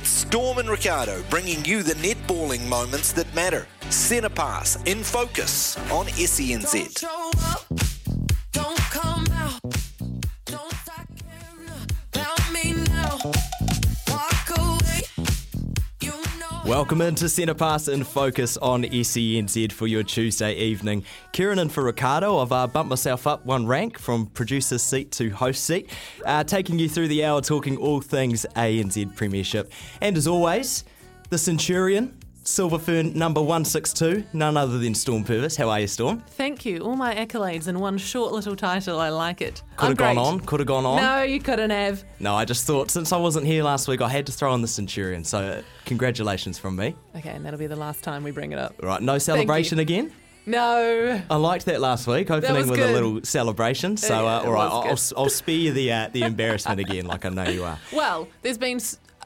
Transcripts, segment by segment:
It's Storm and Ricardo bringing you the netballing moments that matter. Centre Pass in focus on SENZ. Welcome into Centre Pass in focus on SENZ for your Tuesday evening. Kieran in for Ricardo. I've bumped myself up one rank from producer's seat to host seat, taking you through the hour talking all things ANZ Premiership. And as always, the Centurion, Silver Fern number 162, none other than Storm Purvis. How are you, Storm? Thank you. All my accolades in one short little title. I like it. Could have gone on. No, you couldn't have. No, I just thought since I wasn't here last week, I had to throw in the Centurion. So congratulations from me. Okay, and that'll be the last time we bring it up. All right, no celebration again? No. I liked that last week, opening with a little celebration. So, all right, I'll spare you the embarrassment again, like I know you are. Well, there's been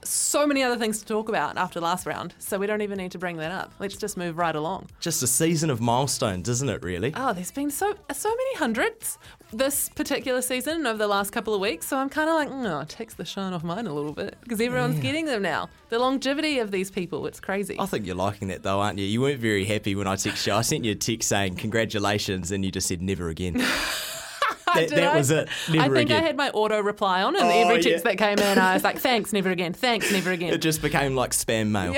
so many other things to talk about after last round, so we don't even need to bring that up. Let's just move right along. Just a season of milestones, isn't it, really? Oh, there's been so many hundreds this particular season over the last couple of weeks, so I'm kind of like, it takes the shine off mine a little bit, because everyone's getting them now. The longevity of these people, it's crazy. I think you're liking that though, aren't you? You weren't very happy when I texted you. I sent you a text saying, congratulations, and you just said, never again. That was it. Never again. I think I had my auto reply on, and every text that came in, I was like, thanks, never again. Thanks, never again. It just became like spam mail.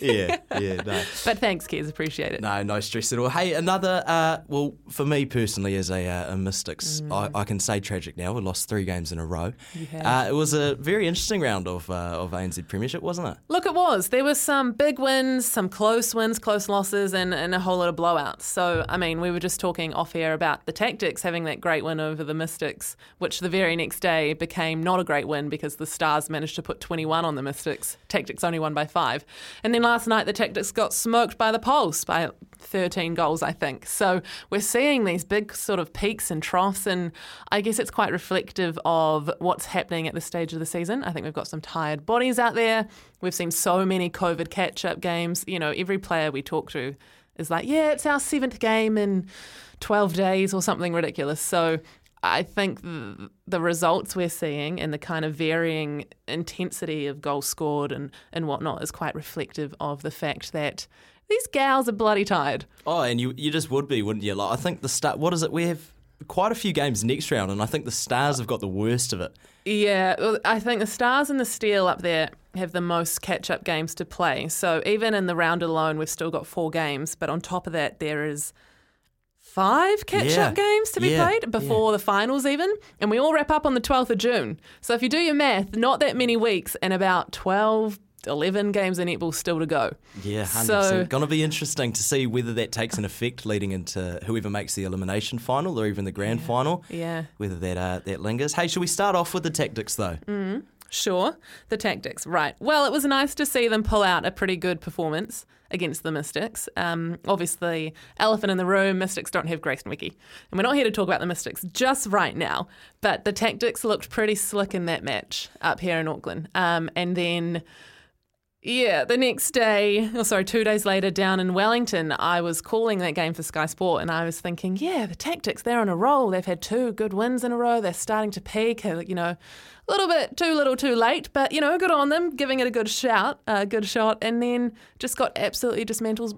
Yeah. No. But thanks, Kez, appreciate it. No stress at all. Hey, another, for me personally as a Mystics, I can say tragic now. We lost 3 games in a row. Yeah. It was a very interesting round of ANZ Premiership, wasn't it? Look, it was. There were some big wins, some close wins, close losses, and a whole lot of blowouts. So, I mean, we were just talking off air about the Tactix having that great win over the Mystics, which the very next day became not a great win because the Stars managed to put 21 on the Mystics. Tactix only won by 5. And then last night, the Tactix got smoked by the Pulse by 13 goals, I think. So we're seeing these big sort of peaks and troughs, and I guess it's quite reflective of what's happening at this stage of the season. I think we've got some tired bodies out there. We've seen so many COVID catch-up games. You know, every player we talk to is like, it's our 7th game in 12 days or something ridiculous. So I think the results we're seeing and the kind of varying intensity of goals scored and whatnot is quite reflective of the fact that these gals are bloody tired. Oh, and you just would be, wouldn't you? Like, I think we have quite a few games next round, and I think the Stars have got the worst of it. Yeah, well, I think the Stars and the Steel up there have the most catch-up games to play. So even in the round alone, we've still got 4 games, but on top of that, there is 5 catch-up games to be played before the finals even, and we all wrap up on the 12th of June. So if you do your math, not that many weeks and about 11 games in netball still to go. Yeah, 100%. So, going to be interesting to see whether that takes an effect leading into whoever makes the elimination final or even the grand final, whether that lingers. Hey, should we start off with the Tactix though? Mm-hmm. Sure, the Tactix, right. Well, it was nice to see them pull out a pretty good performance against the Mystics. Obviously, elephant in the room, Mystics don't have Grace Nweke. And we're not here to talk about the Mystics just right now, but the Tactix looked pretty slick in that match up here in Auckland. And then, the next day, 2 days later down in Wellington, I was calling that game for Sky Sport and I was thinking, the Tactix, they're on a roll. They've had 2 good wins in a row. They're starting to peak, a little bit too little too late, but, good on them, giving it a good shot, and then just got absolutely dismantled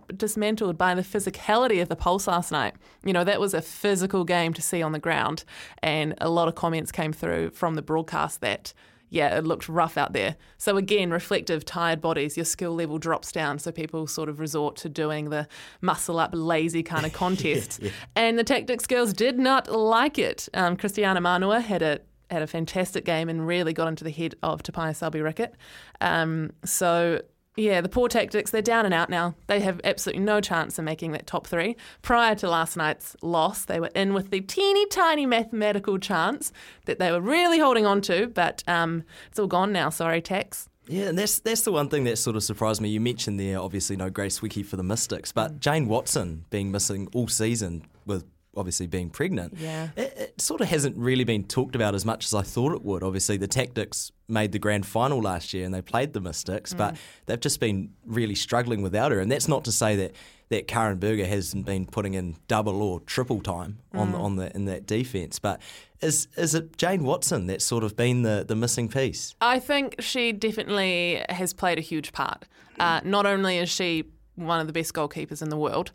by the physicality of the Pulse last night. That was a physical game to see on the ground, and a lot of comments came through from the broadcast that, it looked rough out there. So again, reflective, tired bodies, your skill level drops down, so people sort of resort to doing the muscle-up, lazy kind of contest. And the Tactix girls did not like it. Christiana Manua had a fantastic game and really got into the head of Te Paea Selby-Rickit. The poor Tactix, they're down and out now. They have absolutely no chance of making that top 3. Prior to last night's loss, they were in with the teeny tiny mathematical chance that they were really holding on to, but it's all gone now. Sorry, Tax. Yeah, and that's the one thing that sort of surprised me. You mentioned there, obviously, no Grace Nweke for the Mystics, but Jane Watson being missing all season with obviously being pregnant, it sort of hasn't really been talked about as much as I thought it would. Obviously, the Tactix made the grand final last year and they played the Mystics, but they've just been really struggling without her. And that's not to say that Karin Burger hasn't been putting in double or triple time on that defence, but Is it Jane Watson that's sort of been the missing piece? I think she definitely has played a huge part. Not only is she one of the best goalkeepers in the world,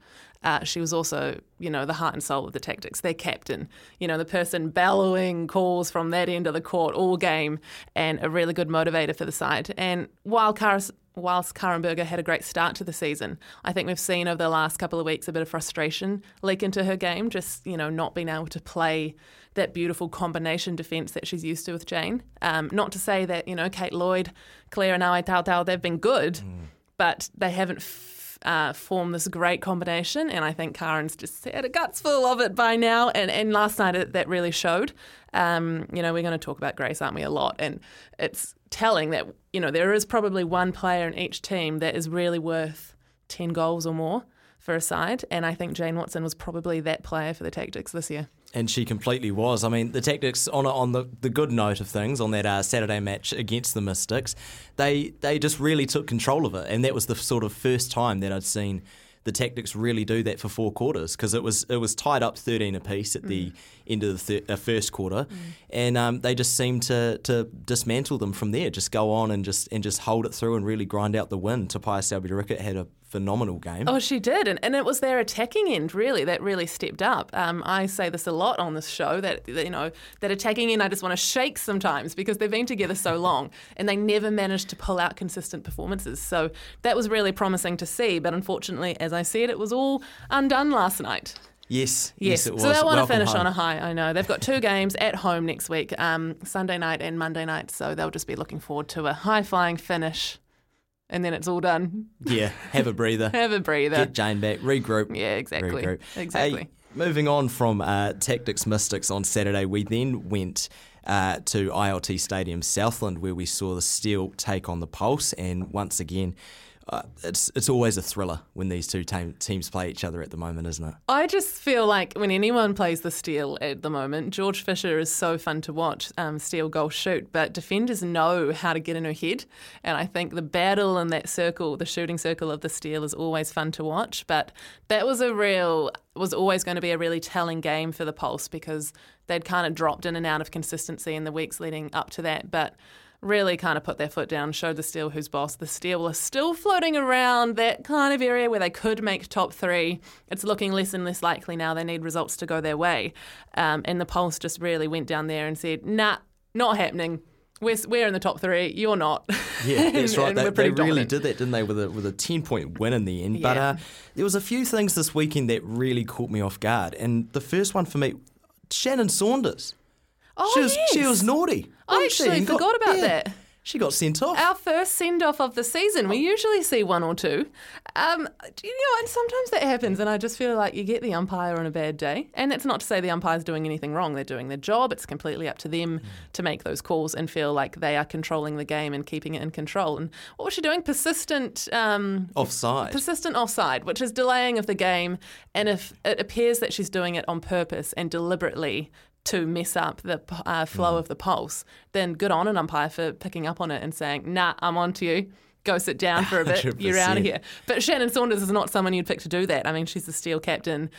she was also, you know, the heart and soul of the Tactix, their captain, you know, the person bellowing calls from that end of the court all game, and a really good motivator for the side. And whilst Karin Burger had a great start to the season, I think we've seen over the last couple of weeks a bit of frustration leak into her game, just, you know, not being able to play that beautiful combination defence that she's used to with Jane. Not to say that, you know, Kate Lloyd, Claire and Awe Tautau, they've been good, but they haven't form this great combination, and I think Karin's just had a guts full of it by now, and last night that really showed. You know, we're going to talk about Grace, aren't we, a lot, and it's telling that, you know, there is probably one player in each team that is really worth 10 goals or more for a side, and I think Jane Watson was probably that player for the Tactix this year. And she completely was. I mean, the Tactix, on the good note of things, on that Saturday match against the Mystics, they just really took control of it. And that was the sort of first time that I'd seen the Tactix really do that for four quarters, because it was tied up 13 apiece at the end of the first quarter, and they just seemed to dismantle them from there, just go on and just hold it through and really grind out the win. Te Paea Selby-Rickit had a phenomenal game. Oh, she did, and it was their attacking end really that really stepped up. I say this a lot on this show, that you know, that attacking end I just want to shake sometimes, because they've been together so long and they never managed to pull out consistent performances. So that was really promising to see, but unfortunately, as I said, it was all undone last night. Yes, it was. So they want to finish on a high, I know. They've got two games at home next week, Sunday night and Monday night, so they'll just be looking forward to a high-flying finish. And then it's all done. Yeah, have a breather. Get Jane back, regroup. Yeah, exactly. Hey, moving on from Tactix Mystics on Saturday, we then went to ILT Stadium Southland, where we saw the Steel take on the Pulse, and once again, it's always a thriller when these two teams play each other at the moment, isn't it? I just feel like when anyone plays the Steel at the moment, George Fisher is so fun to watch, Steel goal shoot, but defenders know how to get in her head, and I think the battle in that circle, the shooting circle of the Steel, is always fun to watch. But that was always going to be a really telling game for the Pulse, because they'd kind of dropped in and out of consistency in the weeks leading up to that, but really kind of put their foot down, showed the Steel who's boss. The Steel are still floating around that kind of area where they could make top three. It's looking less and less likely now. They need results to go their way. And the Pulse just really went down there and said, nah, not happening. We're in the top three. You're not. Yeah, that's right. They really did that, didn't they, with a 10-point win in the end. Yeah. But there was a few things this weekend that really caught me off guard. And the first one for me, Shannon Saunders. Oh, she was naughty. I actually forgot about that. She got sent off. Our first send-off of the season. We usually see one or two. You know, and sometimes that happens, and I just feel like you get the umpire on a bad day. And that's not to say the umpire's doing anything wrong. They're doing their job. It's completely up to them to make those calls and feel like they are controlling the game and keeping it in control. And what was she doing? Persistent offside, which is delaying of the game. And if it appears that she's doing it on purpose and deliberately to mess up the flow of the Pulse, then good on an umpire for picking up on it and saying, nah, I'm on to you. Go sit down for a bit. 100%. You're out of here. But Shannon Saunders is not someone you'd pick to do that. I mean, she's the Steel captain.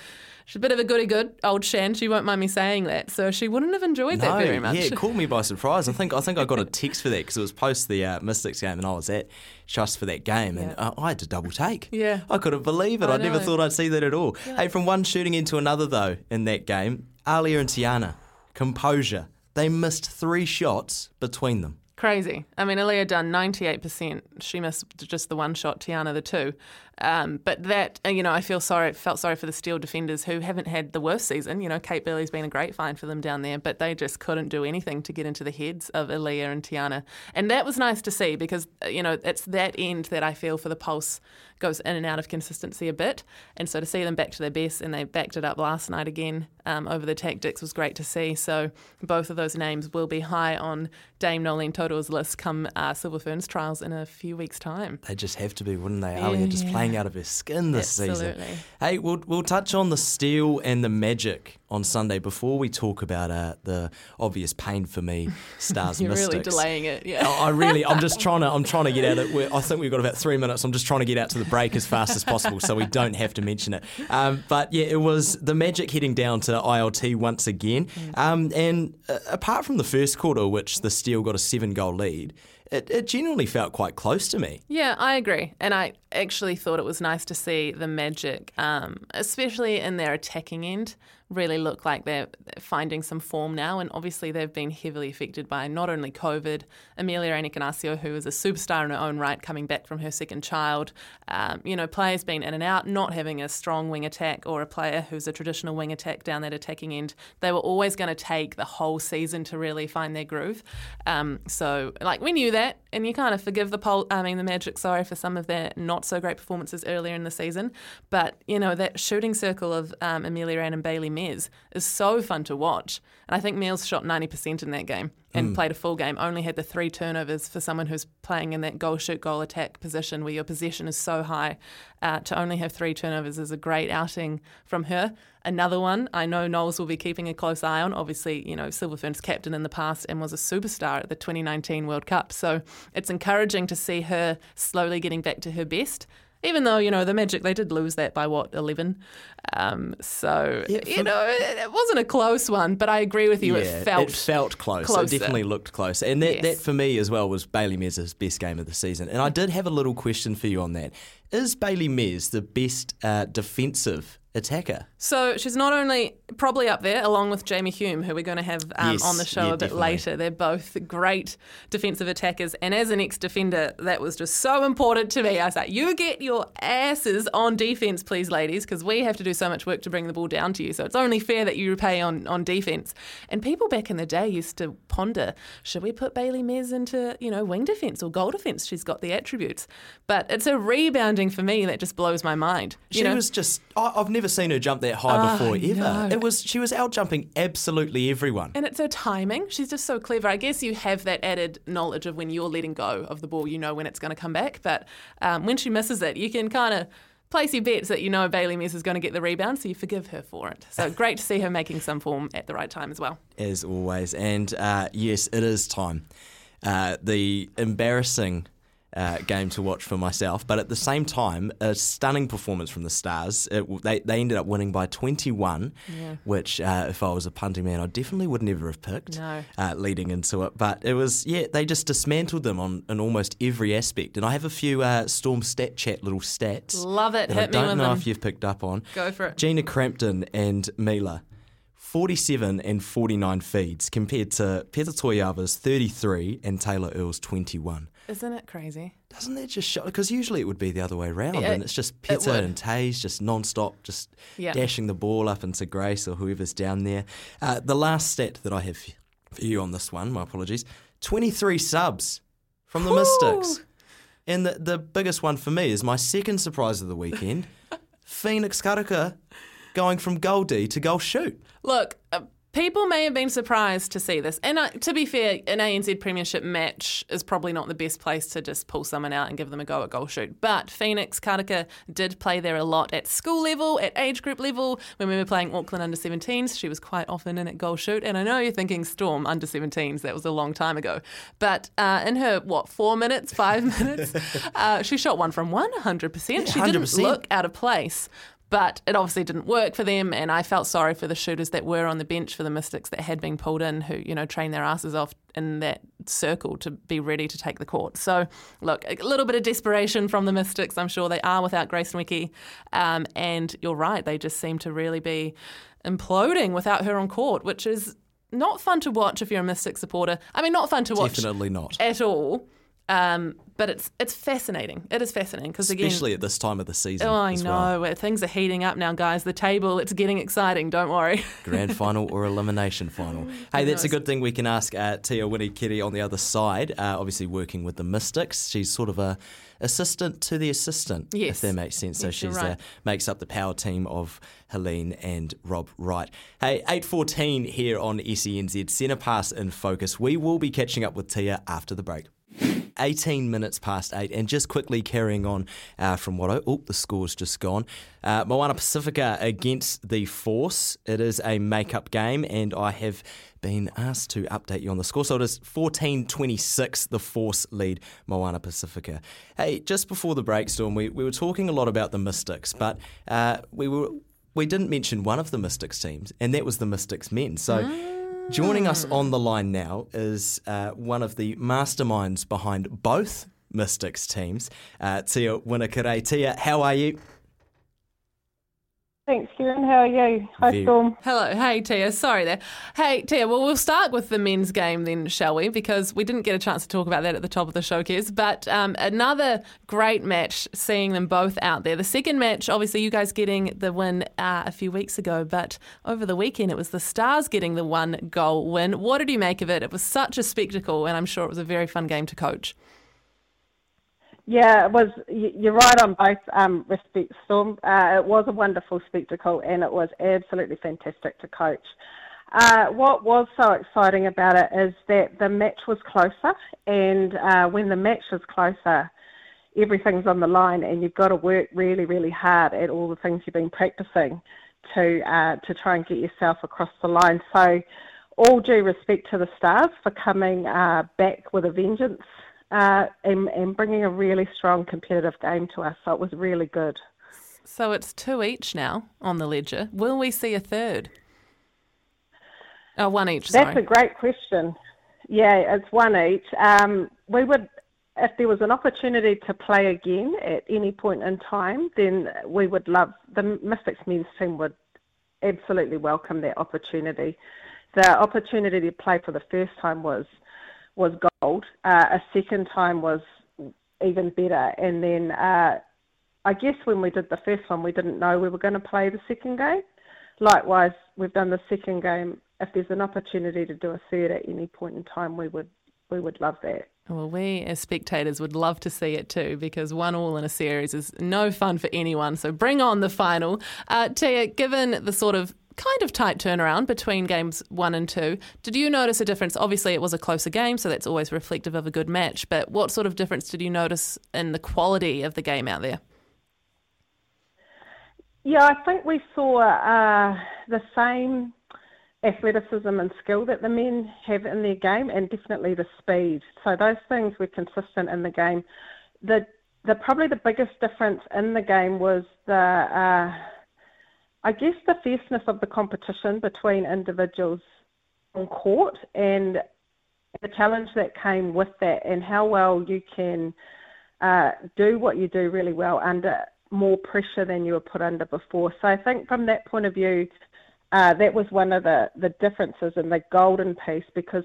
She's a bit of a goody-good old Shan. She won't mind me saying that. So she wouldn't have enjoyed that very much. Yeah, it caught me by surprise. I think I got a text for that, because it was post the Mystics game, and I was at Trust for that game, and I had to double take. Yeah, I couldn't believe it. I never thought I'd see that at all. Yeah. Hey, from one shooting end to another, though, in that game, Aliyah and Tiana, composure. They missed three shots between them. Crazy. I mean, Aliyah Dunn, 98%. She missed just the one shot, Tiana the two. But that, you know, I felt sorry for the Steel defenders, who haven't had the worst season. You know, Kate Burley's been a great find for them down there, but they just couldn't do anything to get into the heads of Aliyah and Tiana. And that was nice to see, because, you know, it's that end that I feel for the Pulse goes in and out of consistency a bit. And so to see them back to their best, and they backed it up last night again over the Tactix, was great to see. So both of those names will be high on Dame Nolene Toto's list come Silver Ferns trials in a few weeks' time. They just have to be, wouldn't they? Aliyah just playing out of her skin this season. Hey, we'll touch on the Steel and the Magic on Sunday before we talk about the obvious pain for me, Stars Mystics. You're really delaying it, yeah. I'm trying to get out of it. I think we've got about 3 minutes. I'm just trying to get out to the break as fast as possible so we don't have to mention it. But yeah, it was the Magic heading down to the ILT once again. And apart from the first quarter, which the Steel got a 7-goal lead, it genuinely felt quite close to me. Yeah, I agree. And I actually thought it was nice to see the Magic, especially in their attacking end, really look like they're finding some form now. And obviously they've been heavily affected by not only COVID, Amelia Ekenasio, who is a superstar in her own right, coming back from her second child, players being in and out, not having a strong wing attack or a player who's a traditional wing attack down that attacking end. They were always going to take the whole season to really find their groove. So we knew that, and you kind of forgive the Magic, for some of their not so great performances earlier in the season. But, that shooting circle of Amelia and Bailey Mes is so fun to watch. And I think Meals shot 90% in that game and played a full game, only had the 3 turnovers for someone who's playing in that goal, shoot, goal, attack position where your possession is so high. To only have 3 turnovers is a great outing from her. Another one I know Knowles will be keeping a close eye on. Obviously, Silver Ferns captain in the past and was a superstar at the 2019 World Cup. So it's encouraging to see her slowly getting back to her best. Even though, the Magic, they did lose that by, 11? It wasn't a close one, but I agree with you. Yeah, it felt close. Closer. It definitely looked close. And that for me as well was Bailey Mes's best game of the season. And I did have a little question for you on that. Is Bailey Mes the best defensive attacker? So she's not only probably up there, along with Jamie Hume, who we're going to have on the show a bit later. They're both great defensive attackers. And as an ex-defender, that was just so important to me. I was like, you get your asses on defence, please, ladies, because we have to do so much work to bring the ball down to you. So it's only fair that you repay on defence. And people back in the day used to ponder, should we put Bailey Mes into, wing defence or goal defence? She's got the attributes. But it's a rebound for me that just blows my mind. She was just, I've never seen her jump that high before ever. No. She was out jumping absolutely everyone. And it's her timing. She's just so clever. I guess you have that added knowledge of when you're letting go of the ball, when it's going to come back. But when she misses it, you can kind of place your bets that Bailey Mes is going to get the rebound, so you forgive her for it. So great to see her making some form at the right time as well. As always. And yes, it is time. The embarrassing game to watch for myself, but at the same time, a stunning performance from the Stars. They ended up winning by 21, which if I was a punting man, I definitely would never have picked leading into it. But it was, they just dismantled them in almost every aspect. And I have a few Storm Stat Chat little stats. Love it. Hit me with them. I don't know if you've picked up on. Go for it. Gina Crampton and Mila, 47 and 49 feeds compared to Peter Toyava's 33 and Taylor Earl's 21. Isn't it crazy? Doesn't that just show? Because usually it would be the other way around, and it's just Petter and Taze just non-stop, just dashing the ball up into Grace or whoever's down there. The last stat that I have for you on this one, my apologies, 23 subs from the Mystics. And the biggest one for me is my second surprise of the weekend, Phoenix Karaka going from goal D to goal shoot. Look, people may have been surprised to see this. And to be fair, an ANZ Premiership match is probably not the best place to just pull someone out and give them a go at goal shoot. But Phoenix Karaka did play there a lot at school level, at age group level. When we were playing Auckland under-17s, she was quite often in at goal shoot. And I know you're thinking Storm under-17s, that was a long time ago. But in her, 5 minutes, she shot 1 from 1, 100%. Yeah, she didn't look out of place. But it obviously didn't work for them, and I felt sorry for the shooters that were on the bench for the Mystics that had been pulled in, who, trained their asses off in that circle to be ready to take the court. So, look, a little bit of desperation from the Mystics. I'm sure they are without Grace Nweke. And you're right, they just seem to really be imploding without her on court, which is not fun to watch if you're a Mystic supporter. I mean, not fun to watch. Definitely not. At all. But it's fascinating. It is fascinating. Especially at this time of the season. Oh, I know. Well, things are heating up now, guys. The table, it's getting exciting. Don't worry. Grand final or elimination final. Hey, that's a good thing we can ask Tia Winikiri on the other side, obviously working with the Mystics. She's sort of a assistant to the assistant, if that makes sense. So she makes up the power team of Helene and Rob Wright. Hey, 8:14 here on SENZ, Centre Pass in Focus. We will be catching up with Tia after the break. 18 minutes past 8, and just quickly carrying on from what the score's just gone. Moana Pacifica against the Force. It is a make-up game, and I have been asked to update you on the score. So it is 14-26, the Force lead Moana Pacifica. Hey, just before the break, Storm, we were talking a lot about the Mystics, but we were we didn't mention one of the Mystics teams, and that was the Mystics men. So joining us on the line now is one of the masterminds behind both Mystics teams, Tia Winikiri. Tia, how are you? Thanks, Kieran. How are you? Hi, Storm. Hello. Hey, Tia. Sorry there. Hey, Tia, well, we'll start with the men's game then, shall we? Because we didn't get a chance to talk about that at the top of the showcase. But another great match, seeing them both out there. The second match, obviously, you guys getting the win a few weeks ago, but over the weekend it was the Stars getting the 1-goal win. What did you make of it? It was such a spectacle, and I'm sure it was a very fun game to coach. Yeah, it was. You're right on both respects, Storm. It was a wonderful spectacle, and it was absolutely fantastic to coach. What was so exciting about it is that the match was closer, and when the match is closer, everything's on the line, and you've got to work really, really hard at all the things you've been practicing to try and get yourself across the line. So, all due respect to the Stars for coming back with a vengeance. And bringing a really strong competitive game to us, so it was really good. So it's 2 each now on the ledger. Will we see a third? Oh, 1 each, sorry. That's a great question. Yeah, it's 1 each. We would, if there was an opportunity to play again at any point in time, then we would love, the Mystics men's team would absolutely welcome that opportunity. The opportunity to play for the first time was gold. A second time was even better. And then I guess when we did the first one, we didn't know we were going to play the second game. Likewise, we've done the second game. If there's an opportunity to do a third at any point in time, we would love that. Well, we as spectators would love to see it too, because 1-1 in a series is no fun for anyone. So bring on the final. Tia, given the sort of kind of tight turnaround between games 1 and 2. Did you notice a difference? Obviously, it was a closer game, so that's always reflective of a good match, but what sort of difference did you notice in the quality of the game out there? Yeah, I think we saw the same athleticism and skill that the men have in their game, and definitely the speed. So those things were consistent in the game. The probably the biggest difference in the game was the I guess the fierceness of the competition between individuals on court and the challenge that came with that, and how well you can do what you do really well under more pressure than you were put under before. So I think from that point of view, that was one of the differences in the golden piece, because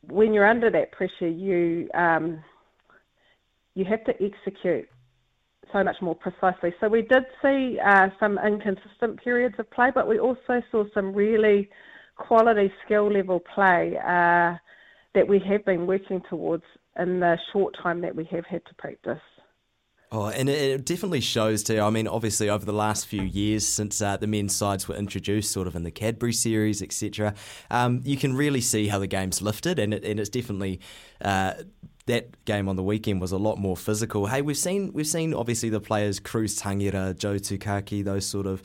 when you're under that pressure, you have to execute so much more precisely. So we did see some inconsistent periods of play, but we also saw some really quality skill level play that we have been working towards in the short time that we have had to practice. Oh, and it definitely shows too. I mean, obviously over the last few years since the men's sides were introduced sort of in the Cadbury series, etc., you can really see how the game's lifted, and it's definitely... that game on the weekend was a lot more physical. Hey, we've seen obviously the players Cruz Tangira, Joe Tukaki, those sort of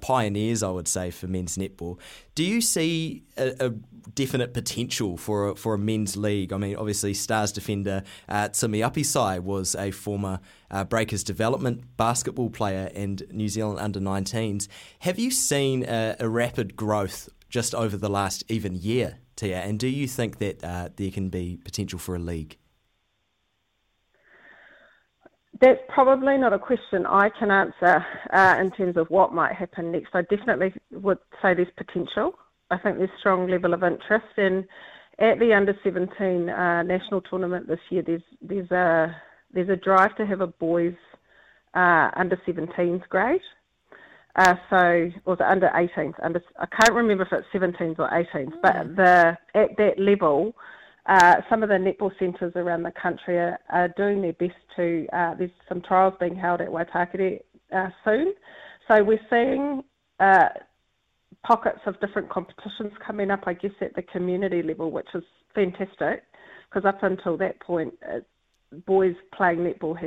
pioneers, I would say, for men's netball. Do you see a definite potential for a men's league? I mean, obviously Stars defender Timi Apisai was a former Breakers Development basketball player and New Zealand under-19s. Have you seen a rapid growth just over the last even year, Tia? And do you think that there can be potential for a league? That's probably not a question I can answer in terms of what might happen next. I definitely would say there's potential. I think there's strong level of interest, and at the under-17 national tournament this year, there's a drive to have a boys under-17s grade. Or the under-18s. I can't remember if it's 17s or 18s, but at that level. Some of the netball centres around the country are doing their best to... there's some trials being held at Waitakere soon. So we're seeing pockets of different competitions coming up, I guess, at the community level, which is fantastic, because up until that point, boys playing netball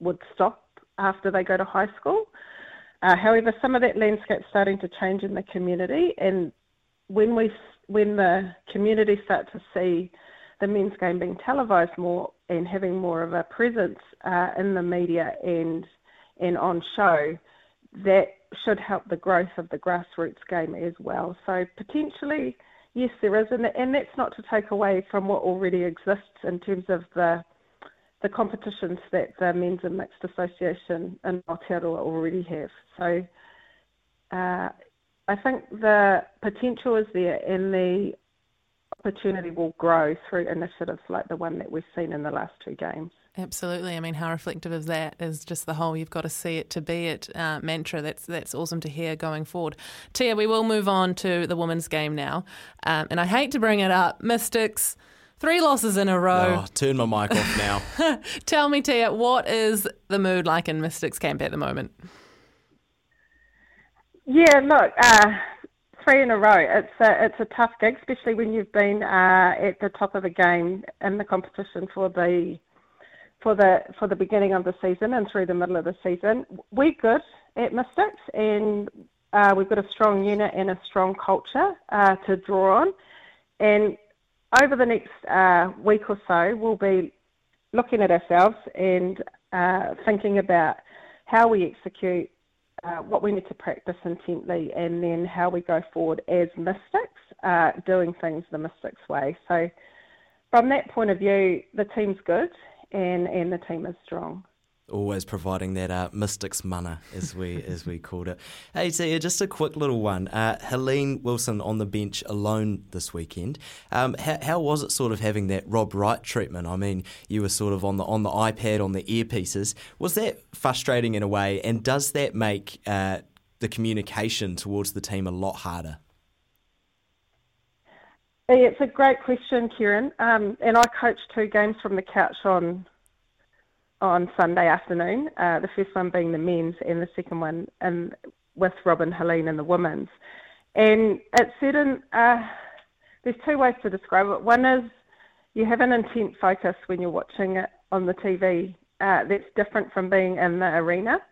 would stop after they go to high school. However, some of that landscape's starting to change in the community, and when the community start to see the men's game being televised more and having more of a presence in the media and on show, that should help the growth of the grassroots game as well. So potentially, yes, there is, and that's not to take away from what already exists in terms of the competitions that the Men's and Mixed Association in Aotearoa already have. So I think the potential is there, and the opportunity will grow through initiatives like the one that we've seen in the last two games. Absolutely. I mean, how reflective of that is just the whole "you've got to see it to be it" mantra. That's awesome to hear going forward. Tia, we will move on to the women's game now. And I hate to bring it up, Mystics, 3 losses in a row. Oh, turn my mic off now. Tell me, Tia, what is the mood like in Mystics camp at the moment? Yeah, look, 3 in a row. It's a tough gig, especially when you've been at the top of the game in the competition for the beginning of the season and through the middle of the season. We're good at Mystics, and we've got a strong unit and a strong culture to draw on. And over the next week or so, we'll be looking at ourselves and thinking about how we execute, what we need to practice intently, and then how we go forward as Mystics, doing things the Mystics way. So from that point of view, the team's good. And the team is strong. Always providing that Mystics mana, as we called it. Hey, Tia, just a quick little one. Helene Wilson on the bench alone this weekend. How was it sort of having that Rob Wright treatment? I mean, you were sort of on the iPad, on the earpieces. Was that frustrating in a way, and does that make the communication towards the team a lot harder? It's a great question, Kieran. And I coached 2 games from the couch on Sunday afternoon, the first one being the men's and the second one with Rob and Helene in the women's. And it's certain, there's 2 ways to describe it. One is you have an intent focus when you're watching it on the TV that's different from being in the arena.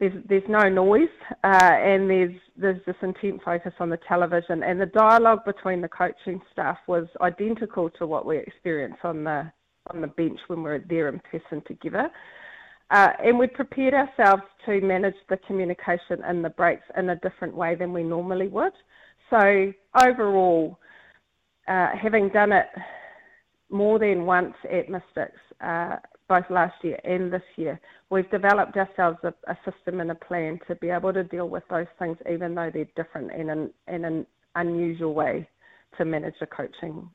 There's no noise, and there's this intent focus on the television, and the dialogue between the coaching staff was identical to what we experienced on the bench when we were there in person together. And we prepared ourselves to manage the communication in the breaks in a different way than we normally would. So overall, having done it more than once at Mystics, both last year and this year, we've developed ourselves a system and a plan to be able to deal with those things, even though they're different, in an unusual way to manage the coaching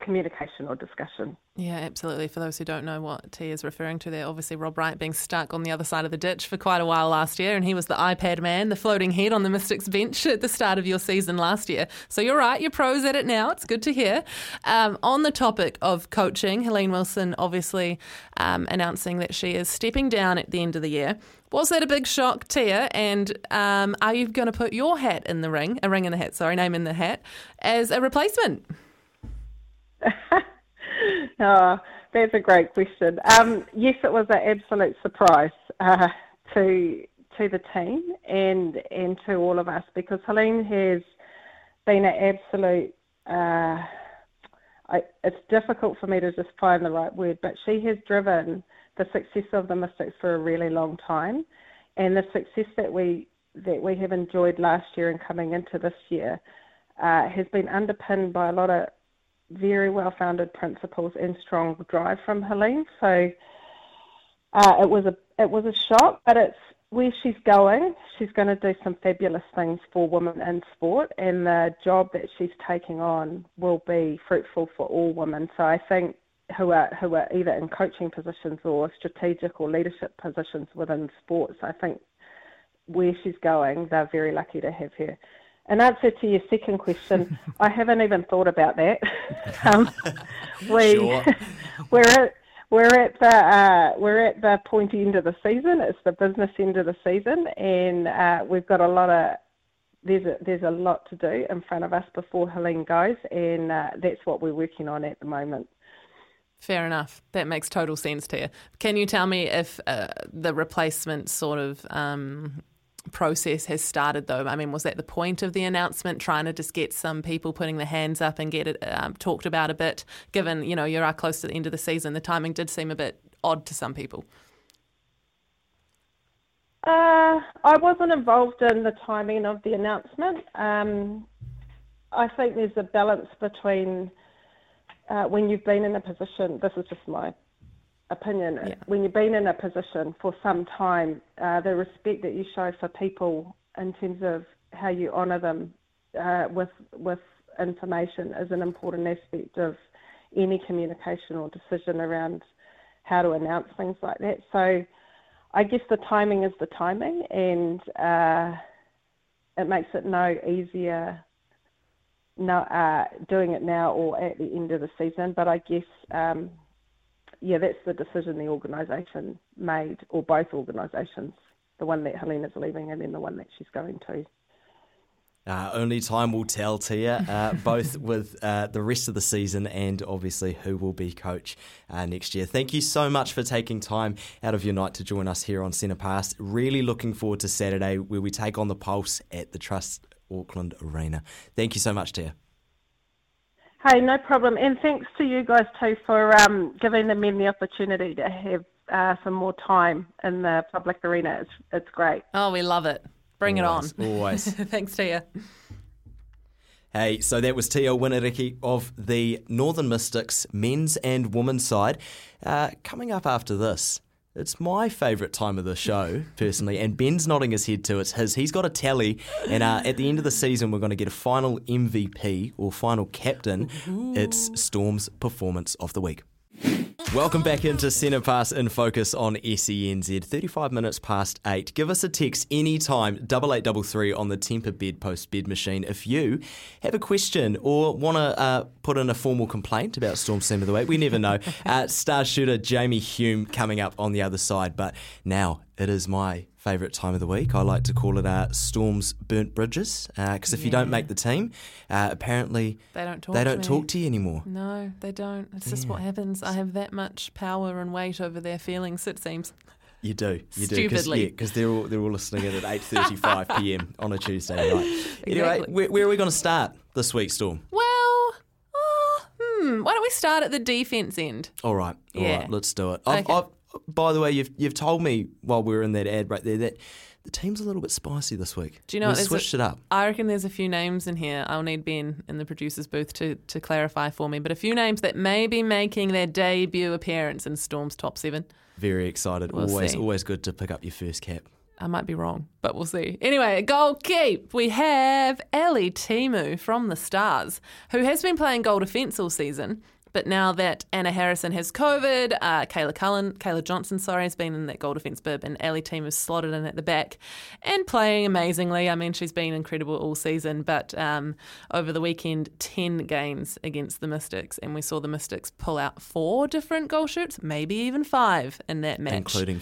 communication or discussion. Yeah, absolutely. For those who don't know what Tia is referring to there, obviously Rob Wright being stuck on the other side of the ditch for quite a while last year, and he was the iPad man, the floating head on the Mystics bench at the start of your season last year. So you're right, you're pros at it now. It's good to hear. On the topic of coaching, Helene Wilson obviously announcing that she is stepping down at the end of the year. Was that a big shock, Tia? And are you going to put your hat in the ring, a ring in the hat, sorry, name in the hat, as a replacement? Oh, that's a great question. Yes, it was an absolute surprise to the team and to all of us, because Helene has been an absolute, it's difficult for me to just find the right word, but she has driven the success of the Mystics for a really long time, and the success that we have enjoyed last year and coming into this year has been underpinned by a lot of very well-founded principles and strong drive from Helene. So it was a shock, but it's where she's going. She's going to do some fabulous things for women in sport, and the job that she's taking on will be fruitful for all women. So I think who are either in coaching positions or strategic or leadership positions within sports, I think where she's going, they're very lucky to have her. In answer to your second question, I haven't even thought about that. We're at the pointy end of the season. It's the business end of the season, and we've got there's a lot to do in front of us before Helene goes, and that's what we're working on at the moment. Fair enough. That makes total sense to you. Can you tell me if the replacement sort of process has started though? I mean, was that the point of the announcement, trying to just get some people putting their hands up and get it talked about a bit, given, you know, you are close to the end of the season? The timing did seem a bit odd to some people. I wasn't involved in the timing of the announcement. I think there's a balance between when you've been in a position, this is just my opinion, when you've been in a position for some time, the respect that you show for people in terms of how you honour them with information is an important aspect of any communication or decision around how to announce things like that. So I guess the timing is the timing, and it makes it no easier doing it now or at the end of the season. But I guess, that's the decision the organisation made, or both organisations, the one that Helene is leaving and then the one that she's going to. Only time will tell, Tia, both with the rest of the season and obviously who will be coach next year. Thank you so much for taking time out of your night to join us here on Centre Pass. Really looking forward to Saturday, where we take on the Pulse at the Trust Auckland Arena. Thank you so much, Tia. Hey, no problem. And thanks to you guys too for giving the men the opportunity to have some more time in the public arena. It's great. Oh, we love it. Bring always, it on. Always. Thanks, Tia. Hey, so that was Tia Winikiri of the Northern Mystics men's and women's side. Coming up after this, it's my favourite time of the show, personally, and Ben's nodding his head to it's his. He's got a tally, and at the end of the season, we're going to get a final MVP or final captain. Ooh. It's Storm's performance of the week. Welcome back into Centre Pass in Focus on SENZ, 35 minutes past 8. Give us a text anytime, 8833 on the Temper Bedpost bed machine. If you have a question or want to put in a formal complaint about Storm's team of the week, we never know. Star shooter Jamie Hume coming up on the other side. But now it is my favourite time of the week. I like to call it Storm's Burnt Bridges, because if you don't make the team, apparently they don't talk to you anymore. No, they don't. It's just what happens. I have that much power and weight over their feelings, it seems. You do. You stupidly. Do. Because they're all listening in at 8:35pm on a Tuesday night. Exactly. Anyway, where are we going to start this week, Storm? Why don't we start at the defence end? All right, let's do it. By the way, you've told me while we were in that ad right there that the team's a little bit spicy this week. Do you know? We switched it up. I reckon there's a few names in here. I'll need Ben in the producer's booth to clarify for me, but a few names that may be making their debut appearance in Storm's top seven. Very excited. Always good to pick up your first cap. I might be wrong, but we'll see. Anyway, goal keep. We have Ali Timu from the Stars, who has been playing goal defence all season. But now that Anna Harrison has COVID, Kayla Johnson has been in that goal defence bib, and Ali Timu is slotted in at the back and playing amazingly. I mean, she's been incredible all season, but over the weekend, 10 games against the Mystics, and we saw the Mystics pull out 4 different goal shoots, maybe even 5 in that match. Including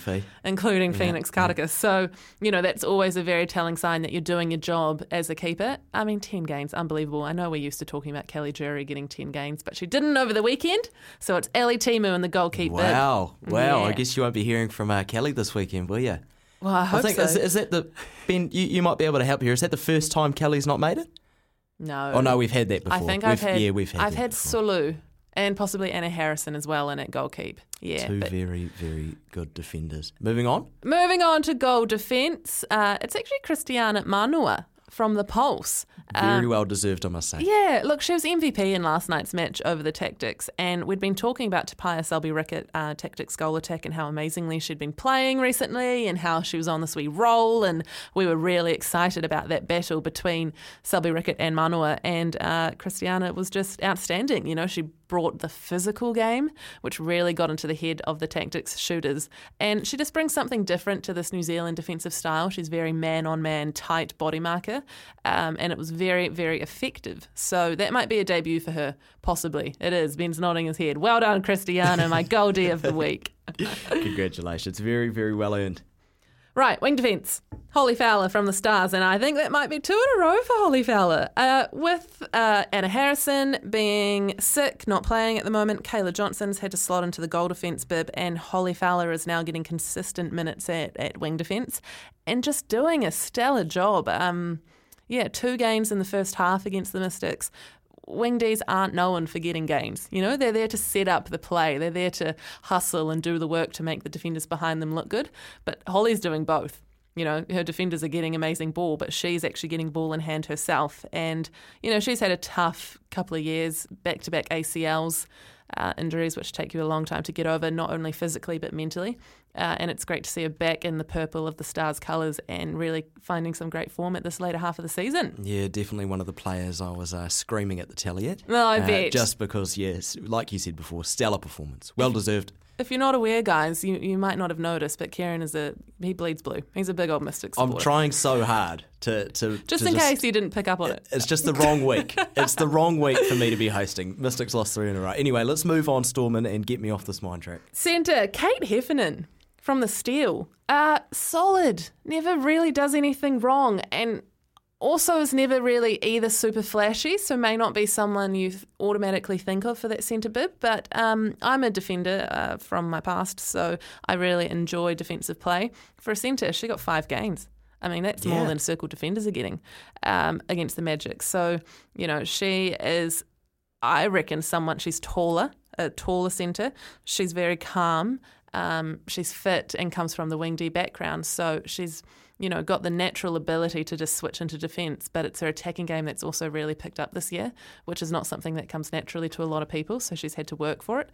Phoenix Karaka. So, that's always a very telling sign that you're doing your job as a keeper. I mean, 10 games, unbelievable. I know we're used to talking about Kelly Jury getting 10 games, but she didn't over the weekend, so it's Aliyah Dunn and the goalkeeper. Wow! Yeah. I guess you won't be hearing from Kelly this weekend, will you? Well, I hope so. Is that the Ben? You might be able to help here. Is that the first time Kelly's not made it? No. Oh no, we've had that before. I think I've had Sulu and possibly Anna Harrison as well in at goalkeep. Yeah, two very, very good defenders. Moving on to goal defence. It's actually Christiana Manua from the Pulse. Very well deserved, I must say. Yeah, look, she was MVP in last night's match over the Tactix, and we'd been talking about Te Paea Selby-Rickit, Tactix goal attack, and how amazingly she'd been playing recently and how she was on this wee roll, and we were really excited about that battle between Selby-Rickit and Manua, and Christiana was just outstanding. She brought the physical game, which really got into the head of the Tactix shooters. And she just brings something different to this New Zealand defensive style. She's very man-on-man, tight body marker, and it was very, very effective. So that might be a debut for her, possibly. It is. Ben's nodding his head. Well done, Christiana, my goldie of the week. Congratulations. Very, very well earned. Right, wing defence. Holly Fowler from the Stars, and I think that might be 2 in a row for Holly Fowler. With Anna Harrison being sick, not playing at the moment, Kayla Johnson's had to slot into the goal defence bib, and Holly Fowler is now getting consistent minutes at wing defence and just doing a stellar job. 2 games in the first half against the Mystics. Wing Ds aren't known for getting games. They're there to set up the play. They're there to hustle and do the work to make the defenders behind them look good. But Holly's doing both. you know, her defenders are getting amazing ball, but she's actually getting ball in hand herself. And, you know, she's had a tough couple of years, back-to-back ACLs, injuries, which take you a long time to get over, not only physically but mentally. And it's great to see her back in the purple of the Stars colours and really finding some great form at this later half of the season. Yeah, definitely one of the players I was screaming at the telly at. No, I bet. Just because, yes, like you said before, stellar performance. Well deserved. If you're not aware, guys, you might not have noticed, but Kieran he bleeds blue. He's a big old Mystics supporter. I'm trying so hard to just in case you didn't pick up on it. It's just the wrong week. It's the wrong week for me to be hosting. Mystics lost 3 in a row. Anyway, let's move on, Stormin, and get me off this mind track. Centre, Kate Heffernan from the Steel. Solid. Never really does anything wrong, and also is never really either super flashy, so may not be someone you automatically think of for that centre bib, but I'm a defender from my past, so I really enjoy defensive play. For a centre, she got 5 games. I mean, that's more than circle defenders are getting against the Magic. So, you know, she is, I reckon, she's taller, a taller centre. She's very calm. She's fit and comes from the wing D background, so she's, you know, got the natural ability to just switch into defence, but it's her attacking game that's also really picked up this year, which is not something that comes naturally to a lot of people, so she's had to work for it.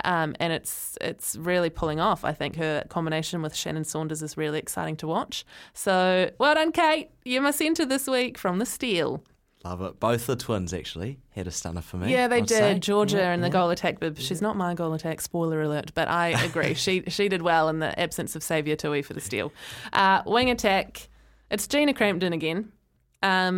And it's really pulling off. I think her combination with Shannon Saunders is really exciting to watch. So well done, Kate. You're my centre this week from the Steel. Love it. Both the twins actually had a stunner for me. Yeah, they did. Say. Georgia and the goal attack bib. She's not my goal attack, spoiler alert, but I agree. she did well in the absence of Xavier Tui for the Steel. Wing attack, it's Gina Crampton again.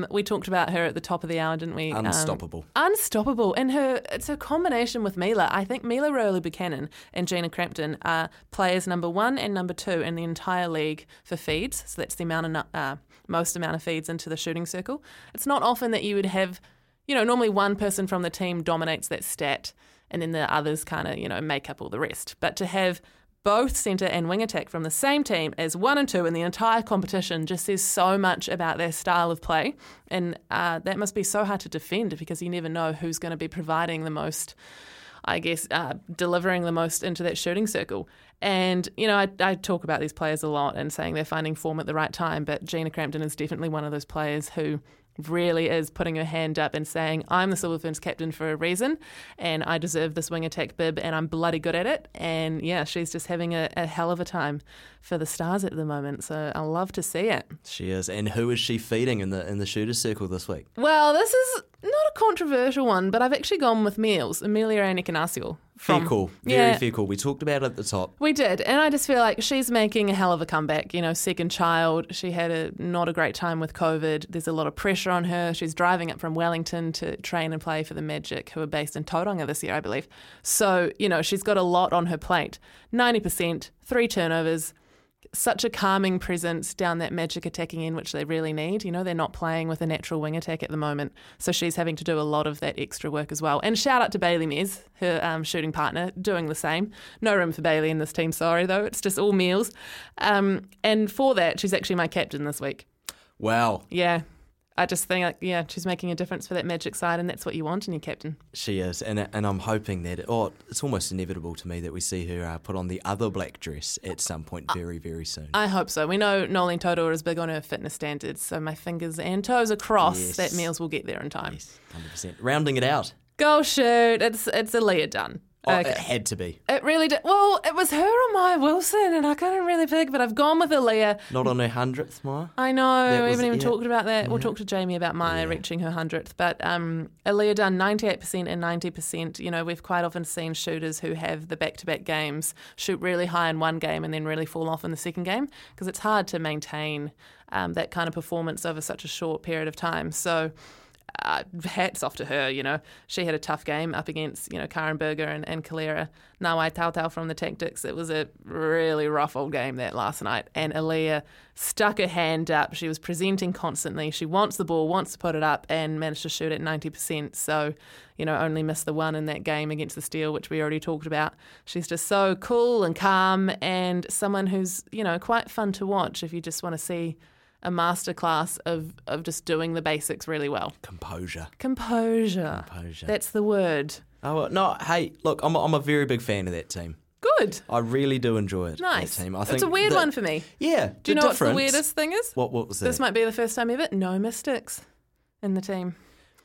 We talked about her at the top of the hour, didn't we? Unstoppable. Unstoppable. And it's her combination with Mila. I think Mila Rowley-Buchanan and Gina Crampton are players number 1 and number 2 in the entire league for feeds. So that's the most amount of feeds into the shooting circle. It's not often that you would have, you know, normally one person from the team dominates that stat and then the others kind of, you know, make up all the rest. But to have both centre and wing attack from the same team as 1 and 2 in the entire competition just says so much about their style of play, and that must be so hard to defend because you never know who's going to be providing the most, I guess, delivering the most into that shooting circle. And, you know, I talk about these players a lot and saying they're finding form at the right time, but Gina Crampton is definitely one of those players who really is putting her hand up and saying, I'm the Silver Ferns captain for a reason and I deserve this wing attack bib and I'm bloody good at it. And yeah, she's just having a hell of a time for the Stars at the moment, so I love to see it. She is. And who is she feeding in the shooter's circle this week? Well, this is not a controversial one, but I've actually gone with Amelia Ekenasio. Fair call. Very fair call. We talked about it at the top. We did. And I just feel like she's making a hell of a comeback. You know, second child. She had not a great time with COVID. There's a lot of pressure on her. She's driving up from Wellington to train and play for the Magic, who are based in Tauranga this year, I believe. So, you know, she's got a lot on her plate. 90%, 3 turnovers. Such a calming presence down that Magic attacking end, which they really need. You know, they're not playing with a natural wing attack at the moment, so she's having to do a lot of that extra work as well. And shout out to Bailey Mes, her shooting partner, doing the same. No room for Bailey in this team, sorry, though. It's just all meals. And for that, she's actually my captain this week. Wow. Yeah. I just think, like, yeah, she's making a difference for that Magic side, and that's what you want in your captain. She is, and I'm hoping that it's almost inevitable to me that we see her put on the other black dress at some point very, very soon. I hope so. We know Nolene Todor is big on her fitness standards, so my fingers and toes are crossed that Meals will get there in time. Yes, 100%. Rounding it out. Go shoot. It's Aliyah Dunn. Oh, okay. It had to be. It really did. Well, it was her or Maia Wilson, and I couldn't really pick, but I've gone with Aliyah. Not on her 100th, Maia. I know. We haven't even talked about that. Yeah. We'll talk to Jamie about Maia reaching her 100th. But Aliyah Dunn, 98% and 90%. You know, we've quite often seen shooters who have the back-to-back games shoot really high in one game and then really fall off in the second game, because it's hard to maintain that kind of performance over such a short period of time. So hats off to her, you know. She had a tough game up against, you know, Karin Burger and Kalera Nawai Tautau from the Tactix. It was a really rough old game that last night, and Aliyah stuck her hand up. She was presenting constantly. She wants the ball, wants to put it up, and managed to shoot at 90%. So, you know, only missed the one in that game against the Steel, which we already talked about. She's just so cool and calm, and someone who's, you know, quite fun to watch if you just want to see a masterclass of just doing the basics really well. Composure. That's the word. Oh, no, hey, look, I'm a very big fan of that team. Good. I really do enjoy it. Nice. Team. I think it's a weird one for me. Yeah. Do you know what the weirdest thing is? What was that? This might be the first time ever. No Mystics in the team.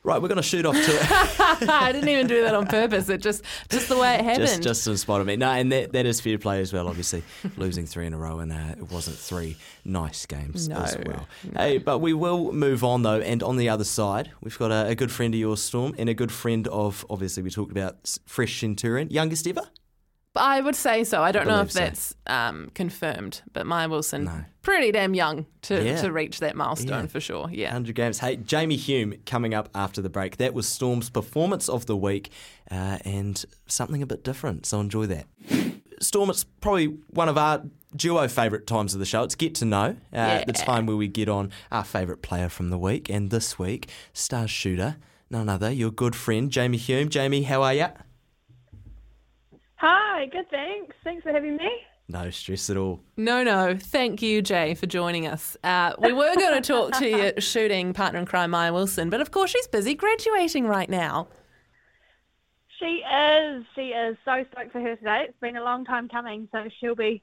Right, we're going to shoot off to it. I didn't even do that on purpose. It just the way it happened. Just in spite of me. No, and that is fair play as well, obviously. Losing three in a row, and it wasn't three nice games as well. No. Hey, but we will move on, though, and on the other side, we've got a good friend of yours, Storm, and a good friend of, obviously, we talked about fresh Centurion, youngest ever? I would say so. I don't know if that's confirmed, but Maia Wilson, pretty damn young to reach that milestone for sure. Yeah, 100 games. Hey, Jamie Hume coming up after the break. That was Storm's performance of the week and something a bit different, so enjoy that. Storm, it's probably one of our duo favourite times of the show. It's Get to Know, the time where we get on our favourite player from the week. And this week, Stars shooter, none other, your good friend, Jamie Hume. Jamie, how are you? Hi, good, thanks. Thanks for having me. No stress at all. No. Thank you, Jay, for joining us. We were going to talk to your shooting partner in crime, Maia Wilson, but of course she's busy graduating right now. She is so stoked for her today. It's been a long time coming, so she'll be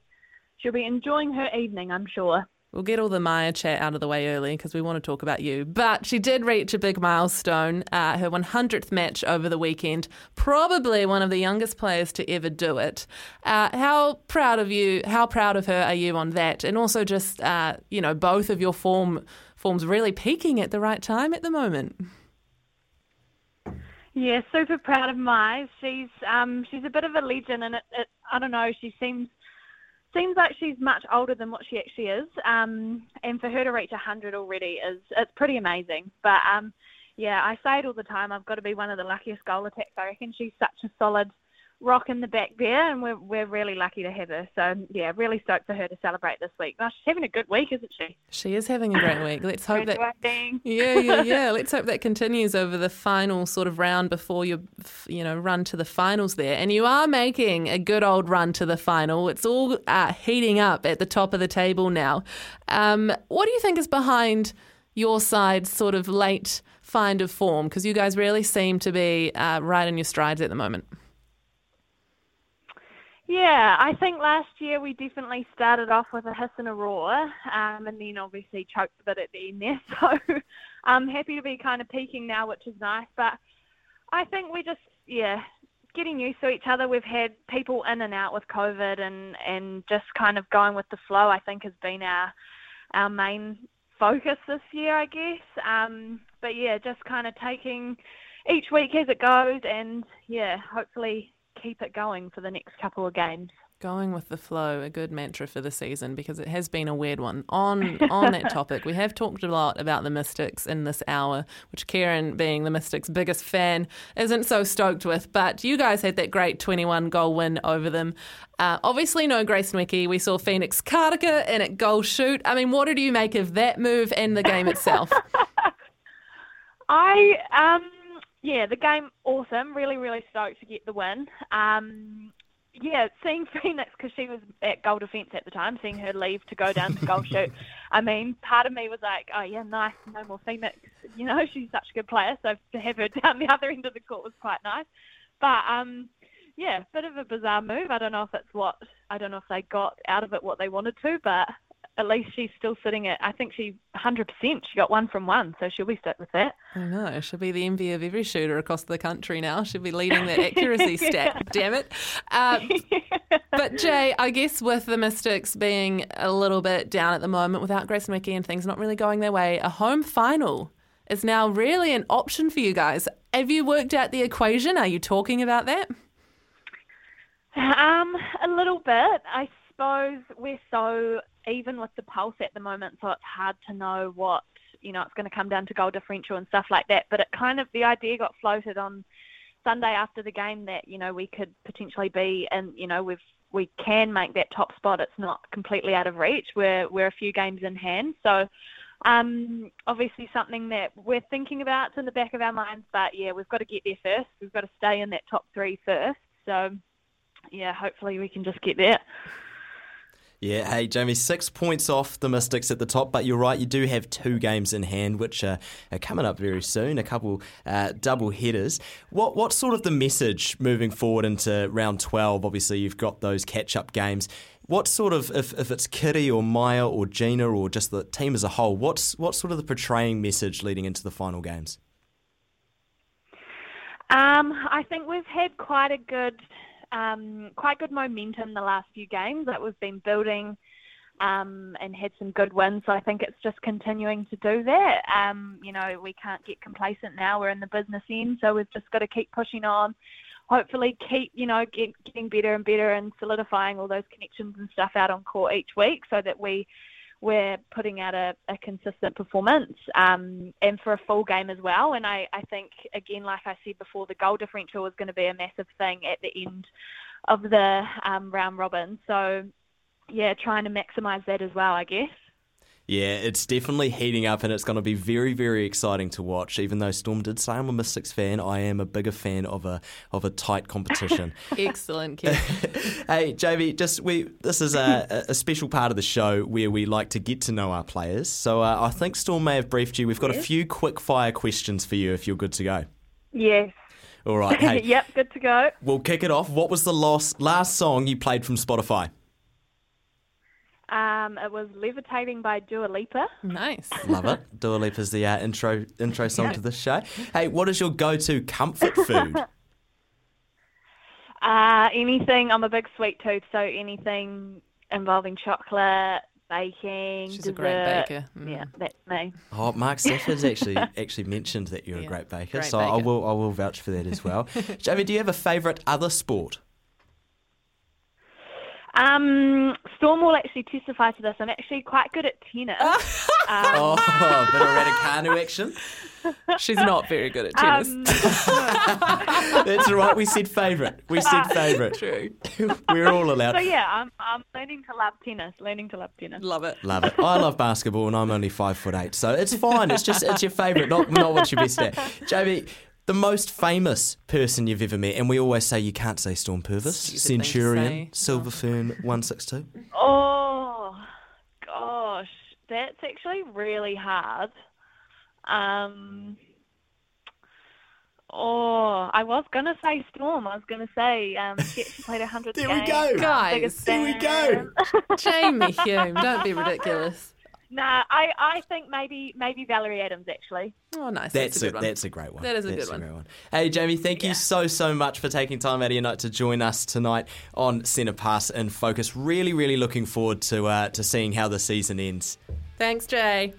enjoying her evening, I'm sure. We'll get all the Maia chat out of the way early because we want to talk about you. But she did reach a big milestone, her 100th match over the weekend, probably one of the youngest players to ever do it. How proud of her are you on that? And also just, both of your forms really peaking at the right time at the moment. Yeah, super proud of Maia. She's a bit of a legend and I don't know, she seems like she's much older than what she actually is, and for her to reach 100 already it's pretty amazing. But I say it all the time, I've got to be one of the luckiest goal attacks. I reckon she's such a solid rock in the back there, and we're really lucky to have her. So yeah, really stoked for her to celebrate this week. Well, she's having a good week, isn't she? She is having a great week. Let's hope that. Yeah. Let's hope that continues over the final sort of round before your, run to the finals there. And you are making a good old run to the final. It's all heating up at the top of the table now. What do you think is behind your side's sort of late find of form? Because you guys really seem to be right in your strides at the moment. Yeah, I think last year we definitely started off with a hiss and a roar, and then obviously choked a bit at the end there. So I'm happy to be kind of peaking now, which is nice. But I think we're just, getting used to each other. We've had people in and out with COVID and just kind of going with the flow, I think, has been our main focus this year, I guess. But, just kind of taking each week as it goes and, hopefully keep it going for the next couple of games. Going with the flow, a good mantra for the season, because it has been a weird one. On that topic, we have talked a lot about the Mystics in this hour, which Kieran, being the Mystics' biggest fan, isn't so stoked with. But you guys had that great 21-goal win over them. Obviously no Grace Nweke. We saw Phoenix Karaka in at goal shoot. I mean, what did you make of that move and the game itself? The game, awesome. Really, really stoked to get the win. Seeing Phoenix, because she was at goal defence at the time, seeing her leave to go down to goal shoot, I mean, part of me was like, oh, yeah, nice, no more Phoenix. She's such a good player, so to have her down the other end of the court was quite nice. But, bit of a bizarre move. I don't know if they got out of it what they wanted to, but at least she's still sitting at, I think 100%, she got one from one, so she'll be stuck with that. I know, she'll be the envy of every shooter across the country now. She'll be leading that accuracy stat, damn it. But Jay, I guess with the Mystics being a little bit down at the moment, without Grace Nweke and things not really going their way, a home final is now really an option for you guys. Have you worked out the equation? Are you talking about that? A little bit. I suppose we're so even with the Pulse at the moment, so it's hard to know what, it's going to come down to goal differential and stuff like that. But it kind of, the idea got floated on Sunday after the game that, we could potentially be, and, we can make that top spot. It's not completely out of reach. We're a few games in hand. So obviously something that we're thinking about, it's in the back of our minds, but we've got to get there first. We've got to stay in that top three first. So hopefully we can just get there. Yeah, hey, Jamie, 6 points off the Mystics at the top, but you're right, you do have two games in hand, which are coming up very soon, a couple double headers. What's sort of the message moving forward into round 12? Obviously, you've got those catch-up games. What sort of, if it's Kitty or Maia or Gina or just the team as a whole, what's sort of the portraying message leading into the final games? I think we've had quite a good... Quite good momentum the last few games that we've been building and had some good wins. So I think it's just continuing to do that. We can't get complacent now. We're in the business end, so we've just got to keep pushing on. Hopefully keep, getting better and better and solidifying all those connections and stuff out on court each week so that we're putting out a consistent performance and for a full game as well. And I think, again, like I said before, the goal differential is going to be a massive thing at the end of the round robin. So, yeah, trying to maximise that as well, I guess. Yeah, it's definitely heating up and it's going to be very, very exciting to watch, even though Storm did say I'm a Mystics fan, I am a bigger fan of a tight competition. Excellent, Kev. Hey, JV, this is a special part of the show where we like to get to know our players. So I think Storm may have briefed you. We've got a few quick-fire questions for you if you're good to go. Yes. All right. Hey, yep, good to go. We'll kick it off. What was the last song you played from Spotify? It was Levitating by Dua Lipa. Nice. Love it. Dua Lipa's the intro song to this show. Hey, what is your go-to comfort food? Anything. I'm a big sweet tooth, so anything involving chocolate, baking, she's dessert. A great baker. Mm. Yeah, that's me. Oh, Mark Stafford's actually mentioned that you're a great baker, I will vouch for that as well. Jamie, do you have a favourite other sport? Storm will actually testify to this. I'm actually quite good at tennis. Oh, a bit of Raducanu action. She's not very good at tennis. That's all right. We said favourite. True. We're all allowed. So yeah, I'm learning to love tennis. Love it. I love basketball, and I'm only 5'8", so it's fine. It's your favourite, not what you're best at. Jamie, the most famous person you've ever met, and we always say you can't say Storm Purvis, Centurion, Silver Fern 162. Oh, gosh, that's actually really hard. I was going to say Storm. I was going to say she played 100 there games. There we go. Guys, there we go. Jamie Hume, don't be ridiculous. Nah, I think maybe Valerie Adams, actually. Oh, nice. That's a good one. That's a great one. That is a good one. Hey, Jamie, thank you so much for taking time out of your night to join us tonight on Centre Pass in Focus. Really, really looking forward to seeing how the season ends. Thanks, Jay.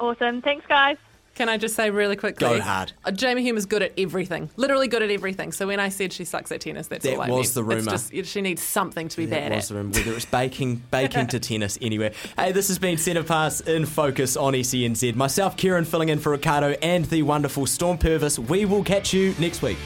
Awesome. Thanks, guys. Can I just say really quickly? Go hard. Jamie Hume is good at everything. Literally good at everything. So when I said she sucks at tennis, that's all I meant. That was the rumour. She needs something to be bad at. That was the rumour. Whether it's baking to tennis, anywhere. Hey, this has been Centre Pass in Focus on SENZ. Myself, Kieran, filling in for Ricardo and the wonderful Storm Purvis. We will catch you next week.